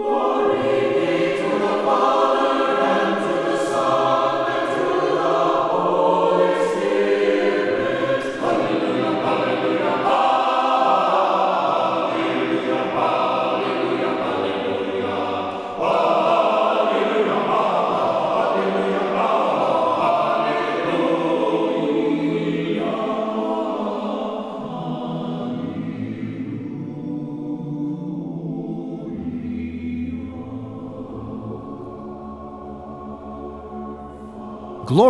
Glory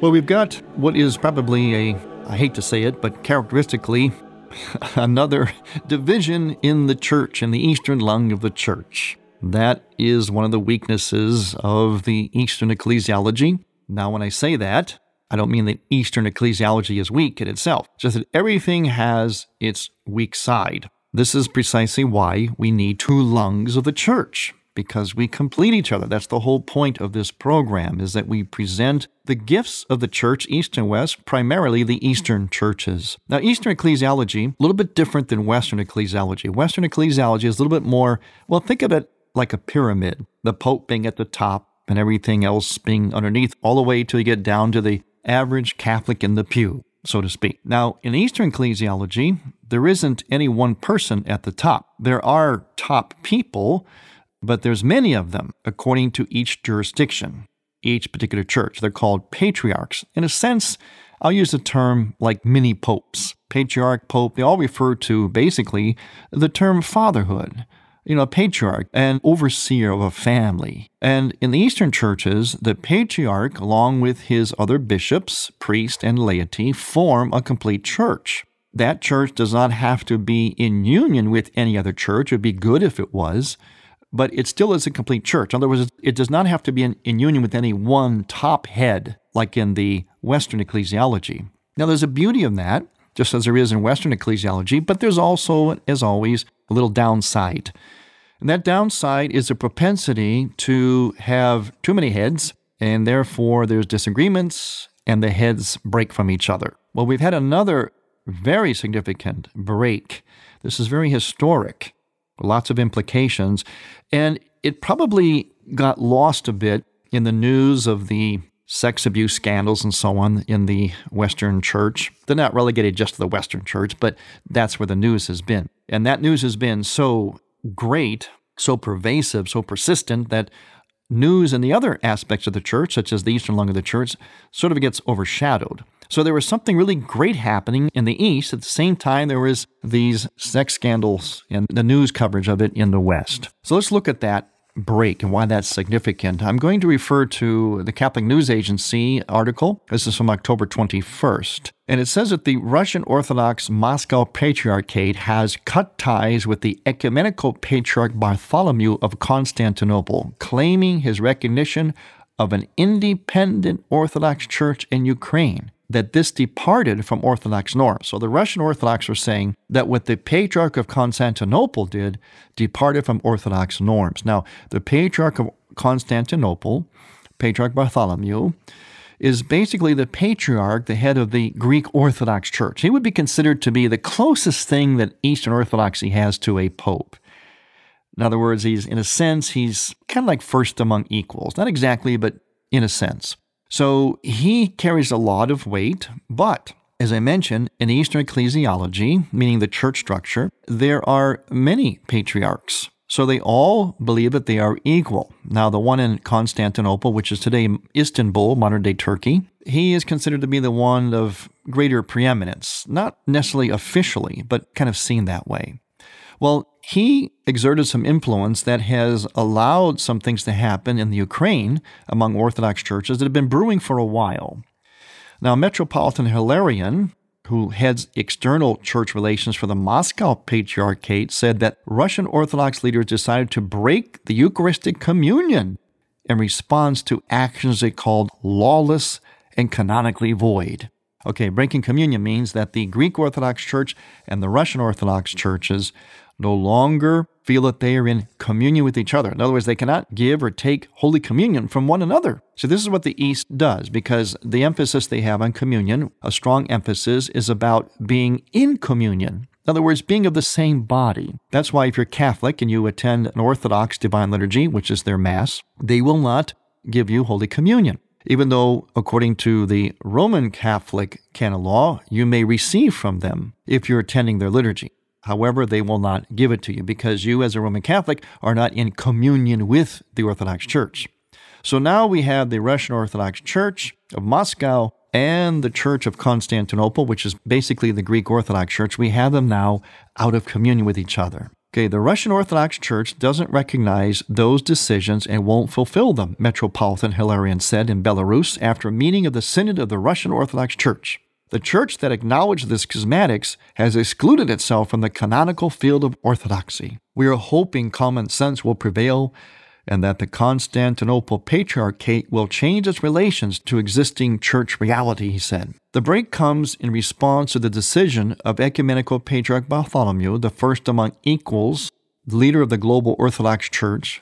Well, we've got what is probably I hate to say it, but characteristically another division in the church, in the eastern lung of the church. That is one of the weaknesses of the Eastern ecclesiology. Now, when I say that, I don't mean that Eastern ecclesiology is weak in itself, just that everything has its weak side. This is precisely why we need two lungs of the church, because we complete each other. That's the whole point of this program, is that we present the gifts of the church, East and West, primarily the Eastern churches. Now, Eastern ecclesiology, a little bit different than Western ecclesiology. Western ecclesiology is a little bit more, well, think of it like a pyramid, the Pope being at the top and everything else being underneath, all the way till you get down to the average Catholic in the pew, so to speak. Now, in Eastern ecclesiology, there isn't any one person at the top. There are top people, but there's many of them according to each jurisdiction, each particular church. They're called patriarchs. In a sense, I'll use the term like mini popes. Patriarch, pope, they all refer to basically the term fatherhood. You know, a patriarch, an overseer of a family. And in the Eastern churches, the patriarch, along with his other bishops, priests, and laity, form a complete church. That church does not have to be in union with any other church. It would be good if it was, but it still is a complete church. In other words, it does not have to be in union with any one top head, like in the Western ecclesiology. Now, there's a beauty in that, just as there is in Western ecclesiology, but there's also, as always, a little downside. And that downside is a propensity to have too many heads, and therefore there's disagreements, and the heads break from each other. Well, we've had another very significant break. This is very historic. Lots of implications, and it probably got lost a bit in the news of the sex abuse scandals and so on in the Western Church. They're not relegated just to the Western Church, but that's where the news has been. And that news has been so great, so pervasive, so persistent that news in the other aspects of the church, such as the Eastern lung of the church, sort of gets overshadowed. So there was something really great happening in the East. At the same time, there was these sex scandals and the news coverage of it in the West. So let's look at that break and why that's significant. I'm going to refer to the Catholic News Agency article. This is from October 21st. And it says that the Russian Orthodox Moscow Patriarchate has cut ties with the Ecumenical Patriarch Bartholomew of Constantinople, claiming his recognition of an independent Orthodox Church in Ukraine, that this departed from Orthodox norms. So the Russian Orthodox are saying that what the Patriarch of Constantinople did departed from Orthodox norms. Now, the Patriarch of Constantinople, Patriarch Bartholomew, is basically the patriarch, the head of the Greek Orthodox Church. He would be considered to be the closest thing that Eastern Orthodoxy has to a pope. In other words, he's kind of like first among equals. Not exactly, but in a sense. So he carries a lot of weight, but As I mentioned, in Eastern ecclesiology, meaning the church structure, there are many patriarchs. So they all believe that they are equal. Now, the one in Constantinople, which is today Istanbul, modern-day Turkey, he is considered to be the one of greater preeminence, not necessarily officially, but kind of seen that way. Well, he exerted some influence that has allowed some things to happen in the Ukraine among Orthodox churches that have been brewing for a while. Now, Metropolitan Hilarion, who heads external church relations for the Moscow Patriarchate, said that Russian Orthodox leaders decided to break the Eucharistic communion in response to actions they called lawless and canonically void. Okay, breaking communion means that the Greek Orthodox Church and the Russian Orthodox churches no longer feel that they are in communion with each other. In other words, they cannot give or take Holy Communion from one another. So this is what the East does, because the emphasis they have on communion, a strong emphasis, is about being in communion. In other words, being of the same body. That's why if you're Catholic and you attend an Orthodox Divine Liturgy, which is their Mass, they will not give you Holy Communion, even though, according to the Roman Catholic canon law, you may receive from them if you're attending their liturgy. However, they will not give it to you because you, as a Roman Catholic, are not in communion with the Orthodox Church. So now we have the Russian Orthodox Church of Moscow and the Church of Constantinople, which is basically the Greek Orthodox Church. We have them now out of communion with each other. Okay, the Russian Orthodox Church doesn't recognize those decisions and won't fulfill them, Metropolitan Hilarion said in Belarus after a meeting of the Synod of the Russian Orthodox Church. The church that acknowledged the schismatics has excluded itself from the canonical field of orthodoxy. We are hoping common sense will prevail and that the Constantinople Patriarchate will change its relations to existing church reality, he said. The break comes in response to the decision of Ecumenical Patriarch Bartholomew, the first among equals, leader of the global Orthodox Church,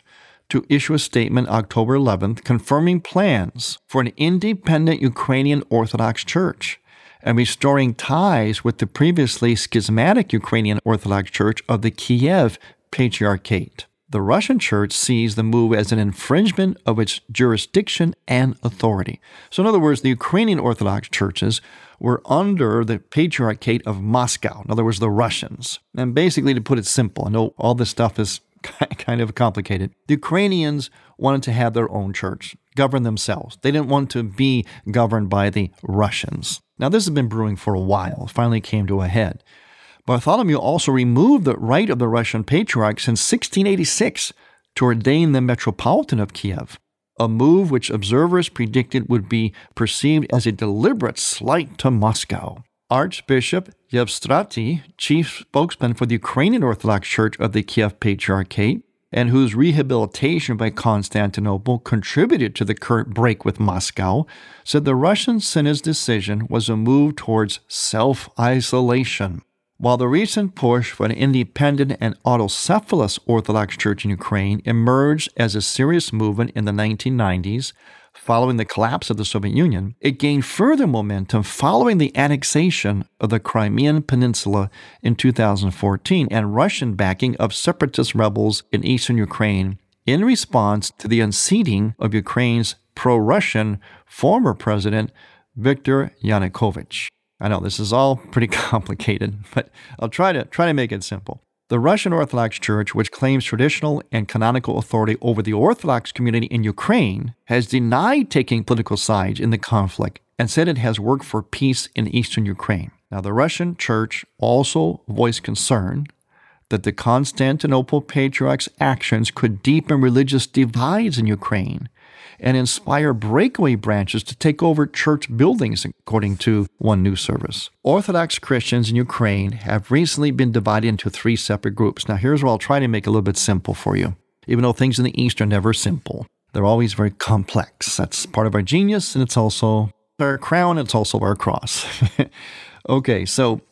to issue a statement October 11th confirming plans for an independent Ukrainian Orthodox Church and restoring ties with the previously schismatic Ukrainian Orthodox Church of the Kiev Patriarchate. The Russian Church sees the move as an infringement of its jurisdiction and authority. So in other words, the Ukrainian Orthodox churches were under the Patriarchate of Moscow, in other words, the Russians. And basically, to put it simple, I know all this stuff is kind of complicated. The Ukrainians wanted to have their own church, govern themselves. They didn't want to be governed by the Russians. Now, this has been brewing for a while. It finally came to a head. Bartholomew also removed the right of the Russian Patriarch since 1686 to ordain the Metropolitan of Kiev, a move which observers predicted would be perceived as a deliberate slight to Moscow. Archbishop Yevstratiy, chief spokesman for the Ukrainian Orthodox Church of the Kiev Patriarchate, and whose rehabilitation by Constantinople contributed to the current break with Moscow, said the Russian Synod's decision was a move towards self-isolation. While the recent push for an independent and autocephalous Orthodox Church in Ukraine emerged as a serious movement in the 1990s, following the collapse of the Soviet Union, it gained further momentum following the annexation of the Crimean Peninsula in 2014 and Russian backing of separatist rebels in eastern Ukraine in response to the unseating of Ukraine's pro-Russian former president, Viktor Yanukovych. I know this is all pretty complicated, but I'll try to make it simple. The Russian Orthodox Church, which claims traditional and canonical authority over the Orthodox community in Ukraine, has denied taking political sides in the conflict and said it has worked for peace in eastern Ukraine. Now, the Russian Church also voiced concern that the Constantinople Patriarch's actions could deepen religious divides in Ukraine and inspire breakaway branches to take over church buildings, according to one news service. Orthodox Christians in Ukraine have recently been divided into three separate groups. Now, here's where I'll try to make it a little bit simple for you, even though things in the East are never simple. They're always very complex. That's part of our genius, and it's also our crown, it's also our cross. Okay, so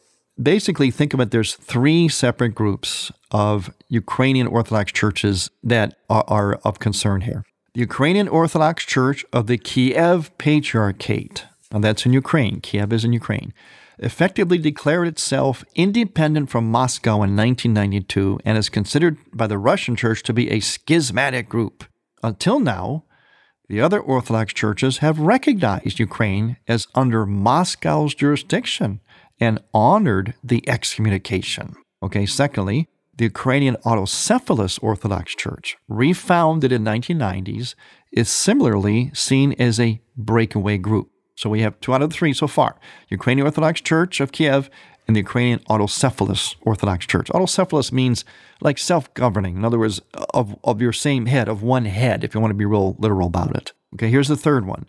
basically think of it, there's three separate groups of Ukrainian Orthodox churches that are of concern here. The Ukrainian Orthodox Church of the Kiev Patriarchate, and that's in Ukraine, Kiev is in Ukraine, effectively declared itself independent from Moscow in 1992 and is considered by the Russian Church to be a schismatic group. Until now, the other Orthodox churches have recognized Ukraine as under Moscow's jurisdiction. and honored the excommunication. Okay, secondly, the Ukrainian Autocephalous Orthodox Church, refounded in the 1990s, is similarly seen as a breakaway group. So we have two out of the three so far, Ukrainian Orthodox Church of Kiev and the Ukrainian Autocephalous Orthodox Church. Autocephalous means like self-governing, in other words, of your same head, of one head, if you want to be real literal about it. Okay, here's the third one.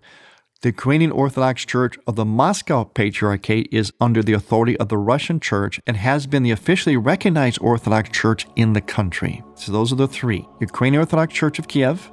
The Ukrainian Orthodox Church of the Moscow Patriarchate is under the authority of the Russian Church and has been the officially recognized Orthodox Church in the country. So those are the three, Ukrainian Orthodox Church of Kiev,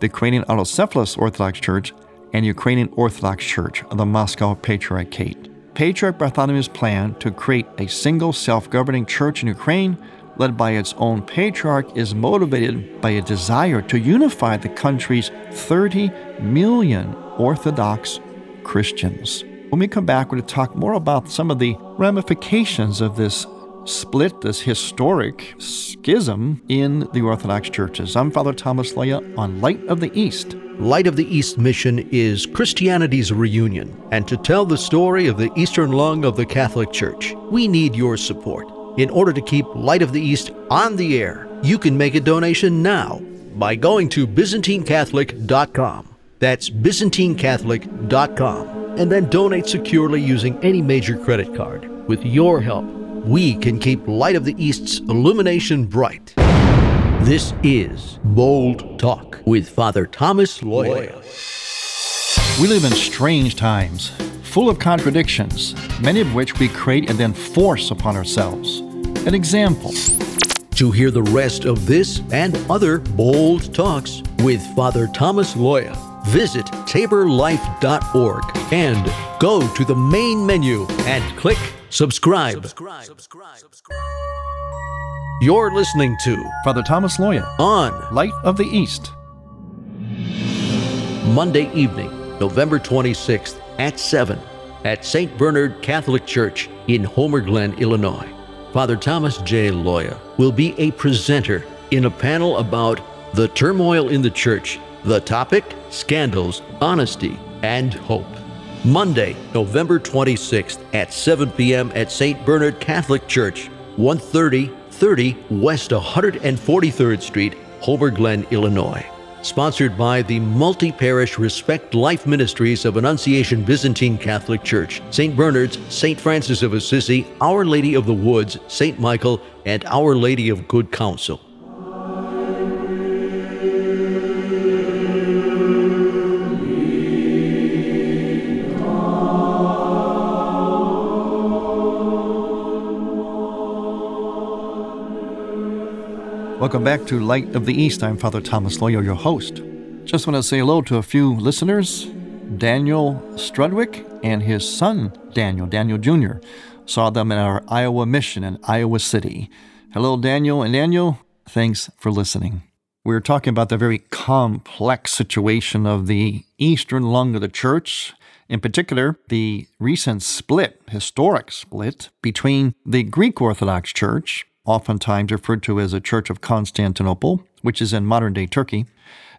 the Ukrainian Autocephalous Orthodox Church, and Ukrainian Orthodox Church of the Moscow Patriarchate. Patriarch Bartholomew's plan to create a single self-governing church in Ukraine led by its own patriarch is motivated by a desire to unify the country's 30 million Orthodox Christians. When we come back, we're going to talk more about some of the ramifications of this split, this historic schism in the Orthodox churches. I'm Father Thomas Loya on Light of the East. Light of the East mission is Christianity's reunion, and to tell the story of the Eastern lung of the Catholic Church. We need your support. In order to keep Light of the East on the air, you can make a donation now by going to ByzantineCatholic.com. That's ByzantineCatholic.com. And then donate securely using any major credit card. With your help, we can keep Light of the East's illumination bright. This is Bold Talk with Father Thomas Loya. We live in strange times, full of contradictions, many of which we create and then force upon ourselves. An example. To hear the rest of this and other Bold Talks with Father Thomas Loya, visit taborlife.org and go to the main menu and click subscribe. You're listening to Father Thomas Loya on Light of the East. Monday evening, November 26th at 7 at St. Bernard Catholic Church in Homer Glen, Illinois. Father Thomas J. Loya will be a presenter in a panel about the turmoil in the church, the topic, scandals, honesty, and hope. Monday, November 26th at 7 p.m. at St. Bernard Catholic Church, 13030 West 143rd Street, Homer Glen, Illinois. Sponsored by the multi-parish Respect Life Ministries of Annunciation Byzantine Catholic Church, St. Bernard's, St. Francis of Assisi, Our Lady of the Woods, St. Michael, and Our Lady of Good Counsel. Welcome back to Light of the East. I'm Father Thomas Loya, your host. Just want to say hello to a few listeners. Daniel Strudwick and his son, Daniel Jr. Saw them in our Iowa mission in Iowa City. Hello, Daniel. And Daniel, thanks for listening. We were talking about the very complex situation of the Eastern lung of the church, in particular, the recent split, historic split, between the Greek Orthodox Church, oftentimes referred to as the Church of Constantinople, which is in modern-day Turkey,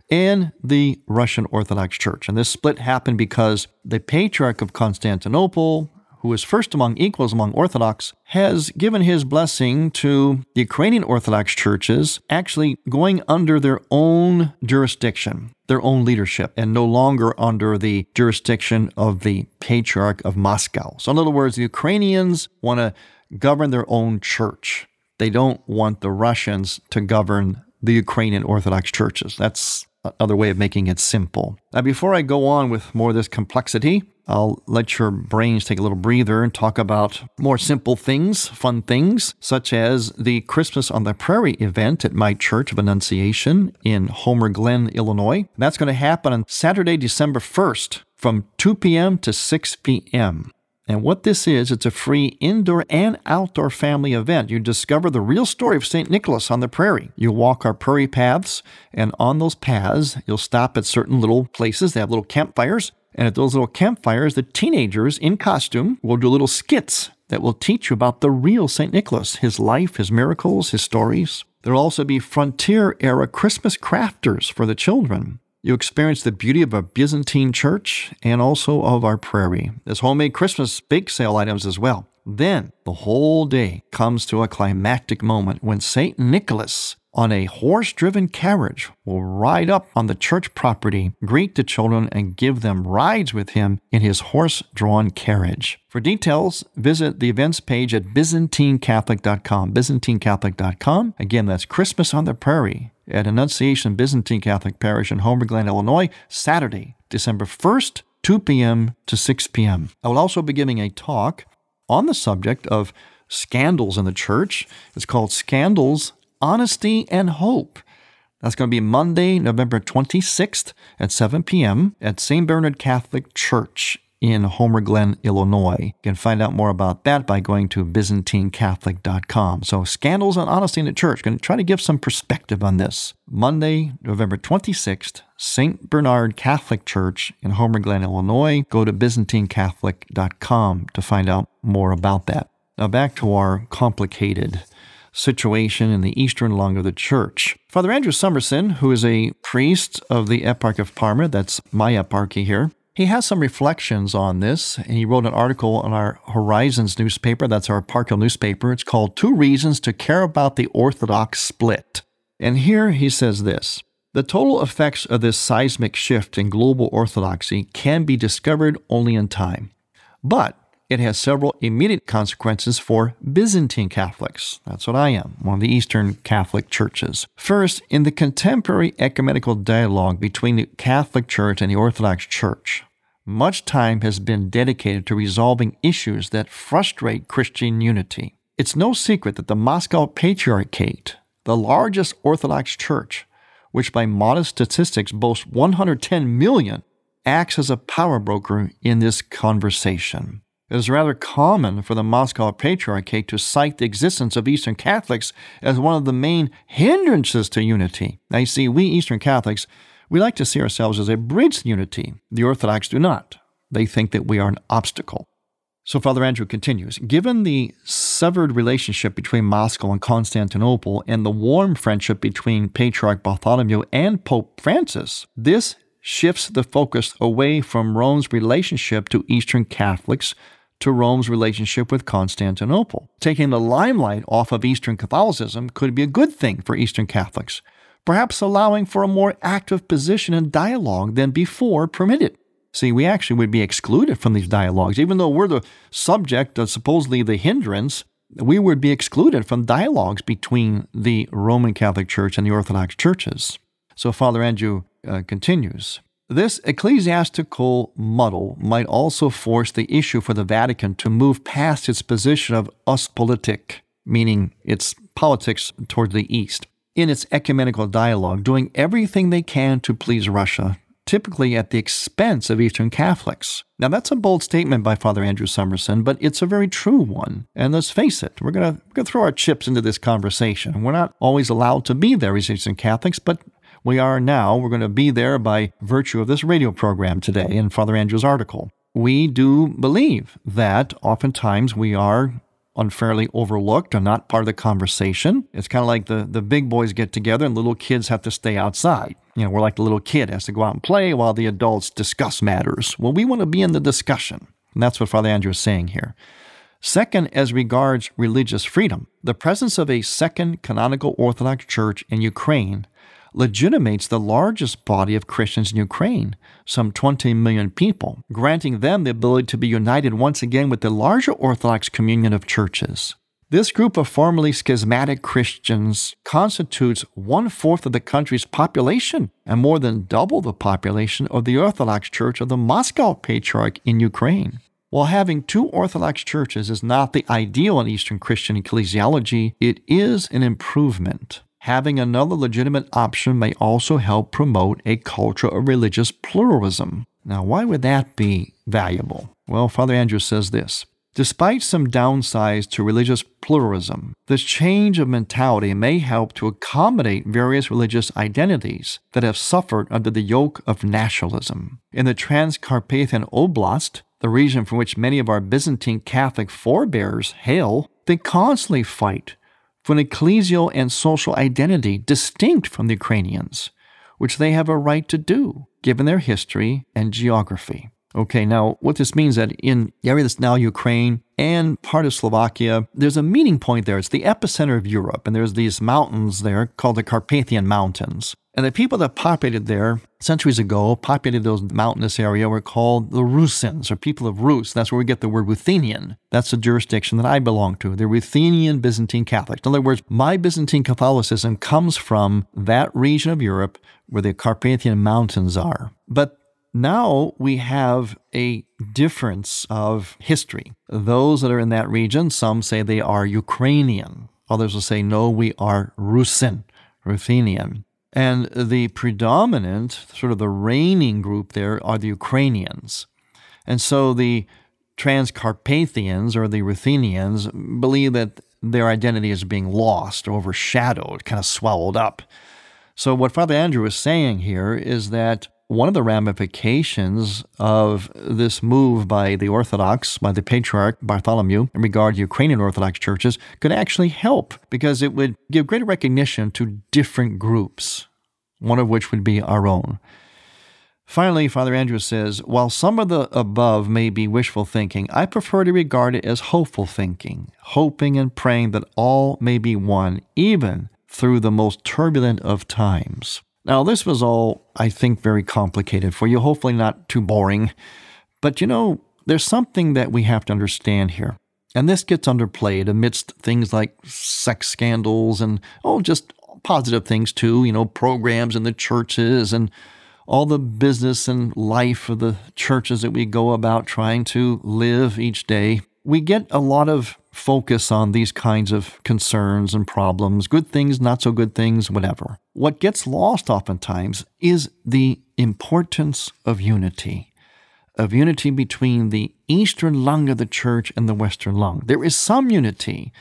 and the Russian Orthodox Church. And this split happened because the Patriarch of Constantinople, who is first among equals among Orthodox, has given his blessing to the Ukrainian Orthodox churches actually going under their own jurisdiction, their own leadership, and no longer under the jurisdiction of the Patriarch of Moscow. So in other words, the Ukrainians want to govern their own church. They don't want the Russians to govern the Ukrainian Orthodox churches. That's another way of making it simple. Now, before I go on with more of this complexity, I'll let your brains take a little breather and talk about more simple things, fun things, such as the Christmas on the Prairie event at my Church of Annunciation in Homer Glen, Illinois. And that's going to happen on Saturday, December 1st from 2 p.m. to 6 p.m. And what this is, it's a free indoor and outdoor family event. You discover the real story of St. Nicholas on the prairie. You walk our prairie paths, and on those paths, you'll stop at certain little places. They have little campfires. And at those little campfires, the teenagers in costume will do little skits that will teach you about the real St. Nicholas, his life, his miracles, his stories. There will also be frontier-era Christmas crafters for the children. You experience the beauty of a Byzantine church and also of our prairie. There's homemade Christmas bake sale items as well. Then the whole day comes to a climactic moment when St. Nicholas, on a horse-driven carriage, will ride up on the church property, greet the children, and give them rides with him in his horse-drawn carriage. For details, visit the events page at ByzantineCatholic.com, ByzantineCatholic.com. Again, that's Christmas on the Prairie at Annunciation Byzantine Catholic Parish in Homer Glen, Illinois, Saturday, December 1st, 2 p.m. to 6 p.m. I will also be giving a talk on the subject of scandals in the church. It's called Scandals, Honesty and Hope. That's going to be Monday, November 26th at 7 p.m. at St. Bernard Catholic Church in Homer Glen, Illinois. You can find out more about that by going to ByzantineCatholic.com. So Scandals and Honesty in the Church. Going to try to give some perspective on this. Monday, November 26th, St. Bernard Catholic Church in Homer Glen, Illinois. Go to ByzantineCatholic.com to find out more about that. Now back to our complicated situation in the eastern lung of the church. Father Andrew Summerson, who is a priest of the Eparchy of Parma, that's my eparchy here, he has some reflections on this, and he wrote an article on our Horizons newspaper, that's our eparchial newspaper. It's called 2 Reasons to Care About the Orthodox Split. And here he says this: the total effects of this seismic shift in global orthodoxy can be discovered only in time, but it has several immediate consequences for Byzantine Catholics. That's what I am, one of the Eastern Catholic churches. First, in the contemporary ecumenical dialogue between the Catholic Church and the Orthodox Church, much time has been dedicated to resolving issues that frustrate Christian unity. It's no secret that the Moscow Patriarchate, the largest Orthodox church, which by modest statistics boasts 110 million, acts as a power broker in this conversation. It is rather common for the Moscow Patriarchate to cite the existence of Eastern Catholics as one of the main hindrances to unity. Now you see, we Eastern Catholics, we like to see ourselves as a bridge to unity. The Orthodox do not. They think that we are an obstacle. So Father Andrew continues, given the severed relationship between Moscow and Constantinople and the warm friendship between Patriarch Bartholomew and Pope Francis, this shifts the focus away from Rome's relationship to Eastern Catholics to Rome's relationship with Constantinople. Taking the limelight off of Eastern Catholicism could be a good thing for Eastern Catholics, perhaps allowing for a more active position in dialogue than before permitted. See, we actually would be excluded from these dialogues. Even though we're the subject of supposedly the hindrance, we would be excluded from dialogues between the Roman Catholic Church and the Orthodox churches. So Father Andrew continues, this ecclesiastical muddle might also force the issue for the Vatican to move past its position of Ostpolitik, meaning its politics toward the East, in its ecumenical dialogue, doing everything they can to please Russia, typically at the expense of Eastern Catholics. Now, that's a bold statement by Father Andrew Summerson, but it's a very true one. And let's face it, we're going to throw our chips into this conversation. We're not always allowed to be there as Eastern Catholics, but we are now. We're going to be there by virtue of this radio program today and Father Andrew's article. We do believe that oftentimes we are unfairly overlooked or not part of the conversation. It's kind of like the big boys get together and little kids have to stay outside. You know, we're like the little kid has to go out and play while the adults discuss matters. Well, we want to be in the discussion. And that's what Father Andrew is saying here. Second, as regards religious freedom, the presence of a second canonical Orthodox Church in Ukraine legitimates the largest body of Christians in Ukraine, some 20 million people, granting them the ability to be united once again with the larger Orthodox communion of churches. This group of formerly schismatic Christians constitutes 1/4 of the country's population and more than double the population of the Orthodox Church of the Moscow Patriarchate in Ukraine. While having two Orthodox churches is not the ideal in Eastern Christian ecclesiology, it is an improvement. Having another legitimate option may also help promote a culture of religious pluralism. Now, why would that be valuable? Well, Father Andrew says this: despite some downsides to religious pluralism, this change of mentality may help to accommodate various religious identities that have suffered under the yoke of nationalism. In the Transcarpathian Oblast, the region from which many of our Byzantine Catholic forebears hail, they constantly fight for an ecclesial and social identity distinct from the Ukrainians, which they have a right to do, given their history and geography. Okay, now what this means that in the area that's now Ukraine and part of Slovakia, there's a meeting point there. It's the epicenter of Europe, and there's these mountains there called the Carpathian Mountains. And the people that populated there centuries ago, populated those mountainous area, were called the Rusyns, or people of Rus. That's where we get the word Ruthenian. That's the jurisdiction that I belong to, the Ruthenian Byzantine Catholic. In other words, my Byzantine Catholicism comes from that region of Europe where the Carpathian Mountains are. But now we have a difference of history. Those that are in that region, some say they are Ukrainian. Others will say, no, we are Rusin, Ruthenian. And the predominant, sort of the reigning group there are the Ukrainians. And so the Transcarpathians or the Ruthenians believe that their identity is being lost, overshadowed, kind of swallowed up. So what Father Andrew is saying here is that one of the ramifications of this move by the Orthodox, by the Patriarch Bartholomew, in regard to Ukrainian Orthodox churches, could actually help because it would give greater recognition to different groups, one of which would be our own. Finally, Father Andrew says, while some of the above may be wishful thinking, I prefer to regard it as hopeful thinking, hoping and praying that all may be one, even through the most turbulent of times. Now, this was all, I think, very complicated for you, hopefully not too boring. But, you know, there's something that we have to understand here. And this gets underplayed amidst things like sex scandals and, just positive things too, programs in the churches and all the business and life of the churches that we go about trying to live each day. We get a lot of focus on these kinds of concerns and problems, good things, not so good things, whatever. What gets lost oftentimes is the importance of unity between the eastern lung of the church and the western lung. There is some unity.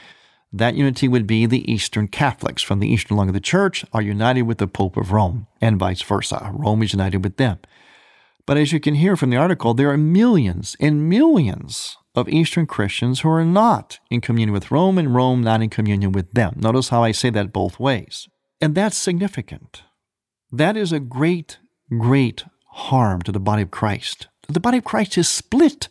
That unity would be the Eastern Catholics from the eastern lung of the church are united with the Pope of Rome and vice versa. Rome is united with them. But as you can hear from the article, there are millions and millions of Eastern Christians who are not in communion with Rome and Rome not in communion with them. Notice how I say that both ways. And that's significant. That is a great, great harm to the body of Christ. The body of Christ is split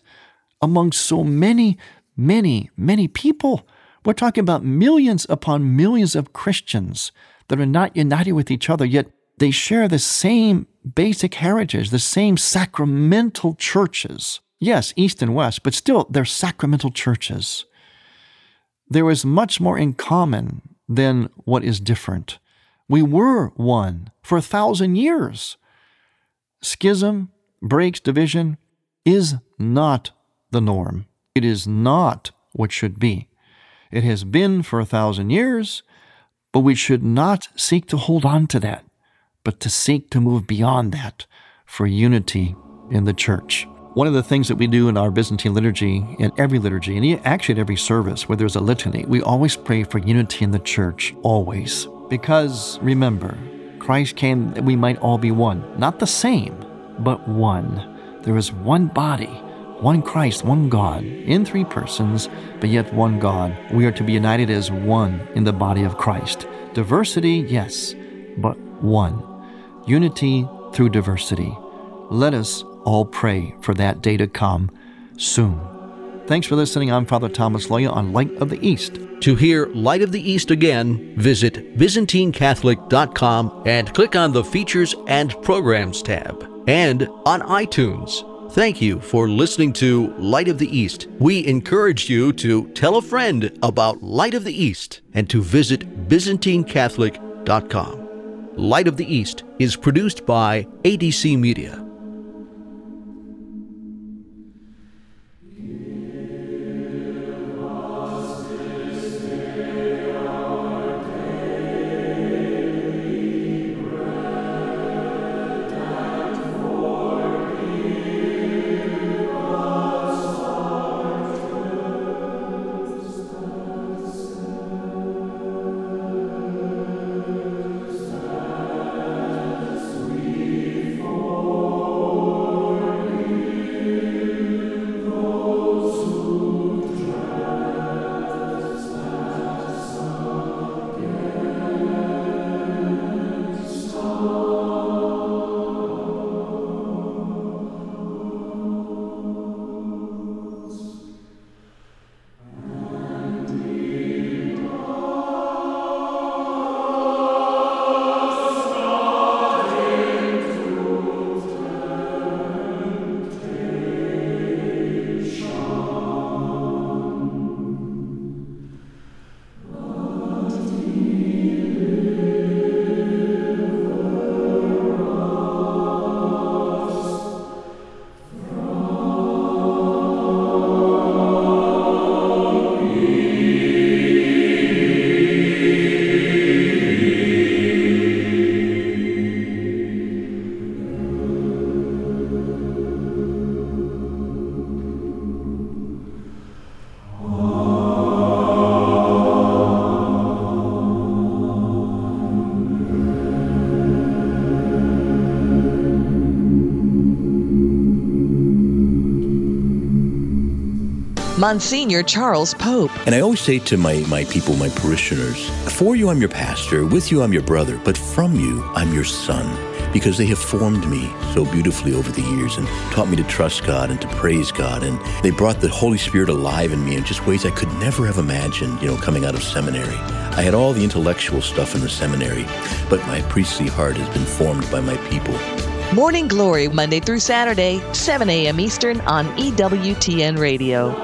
among so many, many, many people. We're talking about millions upon millions of Christians that are not united with each other, yet they share the same basic heritage, the same sacramental churches. Yes, East and West, but still, they're sacramental churches. There is much more in common than what is different. We were one for 1,000 years. Schism, breaks, division is not the norm. It is not what should be. It has been for 1,000 years, but we should not seek to hold on to that, but to seek to move beyond that for unity in the church. One of the things that we do in our Byzantine liturgy, in every liturgy, and actually at every service where there's a litany, we always pray for unity in the church, always. Because, remember, Christ came that we might all be one. Not the same, but one. There is one body, one Christ, one God, in three persons, but yet one God. We are to be united as one in the body of Christ. Diversity, yes, but one. Unity through diversity. Let us all pray for that day to come soon. Thanks for listening. I'm Father Thomas Loya on Light of the East. To hear Light of the East again, visit ByzantineCatholic.com and click on the Features and Programs tab and on iTunes. Thank you for listening to Light of the East. We encourage you to tell a friend about Light of the East and to visit ByzantineCatholic.com. Light of the East is produced by ADC Media. Monsignor Charles Pope. And I always say to my people, my parishioners, for you I'm your pastor, with you I'm your brother, but from you I'm your son, because they have formed me so beautifully over the years and taught me to trust God and to praise God, and they brought the Holy Spirit alive in me in just ways I could never have imagined, coming out of seminary. I had all the intellectual stuff in the seminary, but my priestly heart has been formed by my people. Morning Glory, Monday through Saturday, 7 a.m. Eastern on EWTN Radio.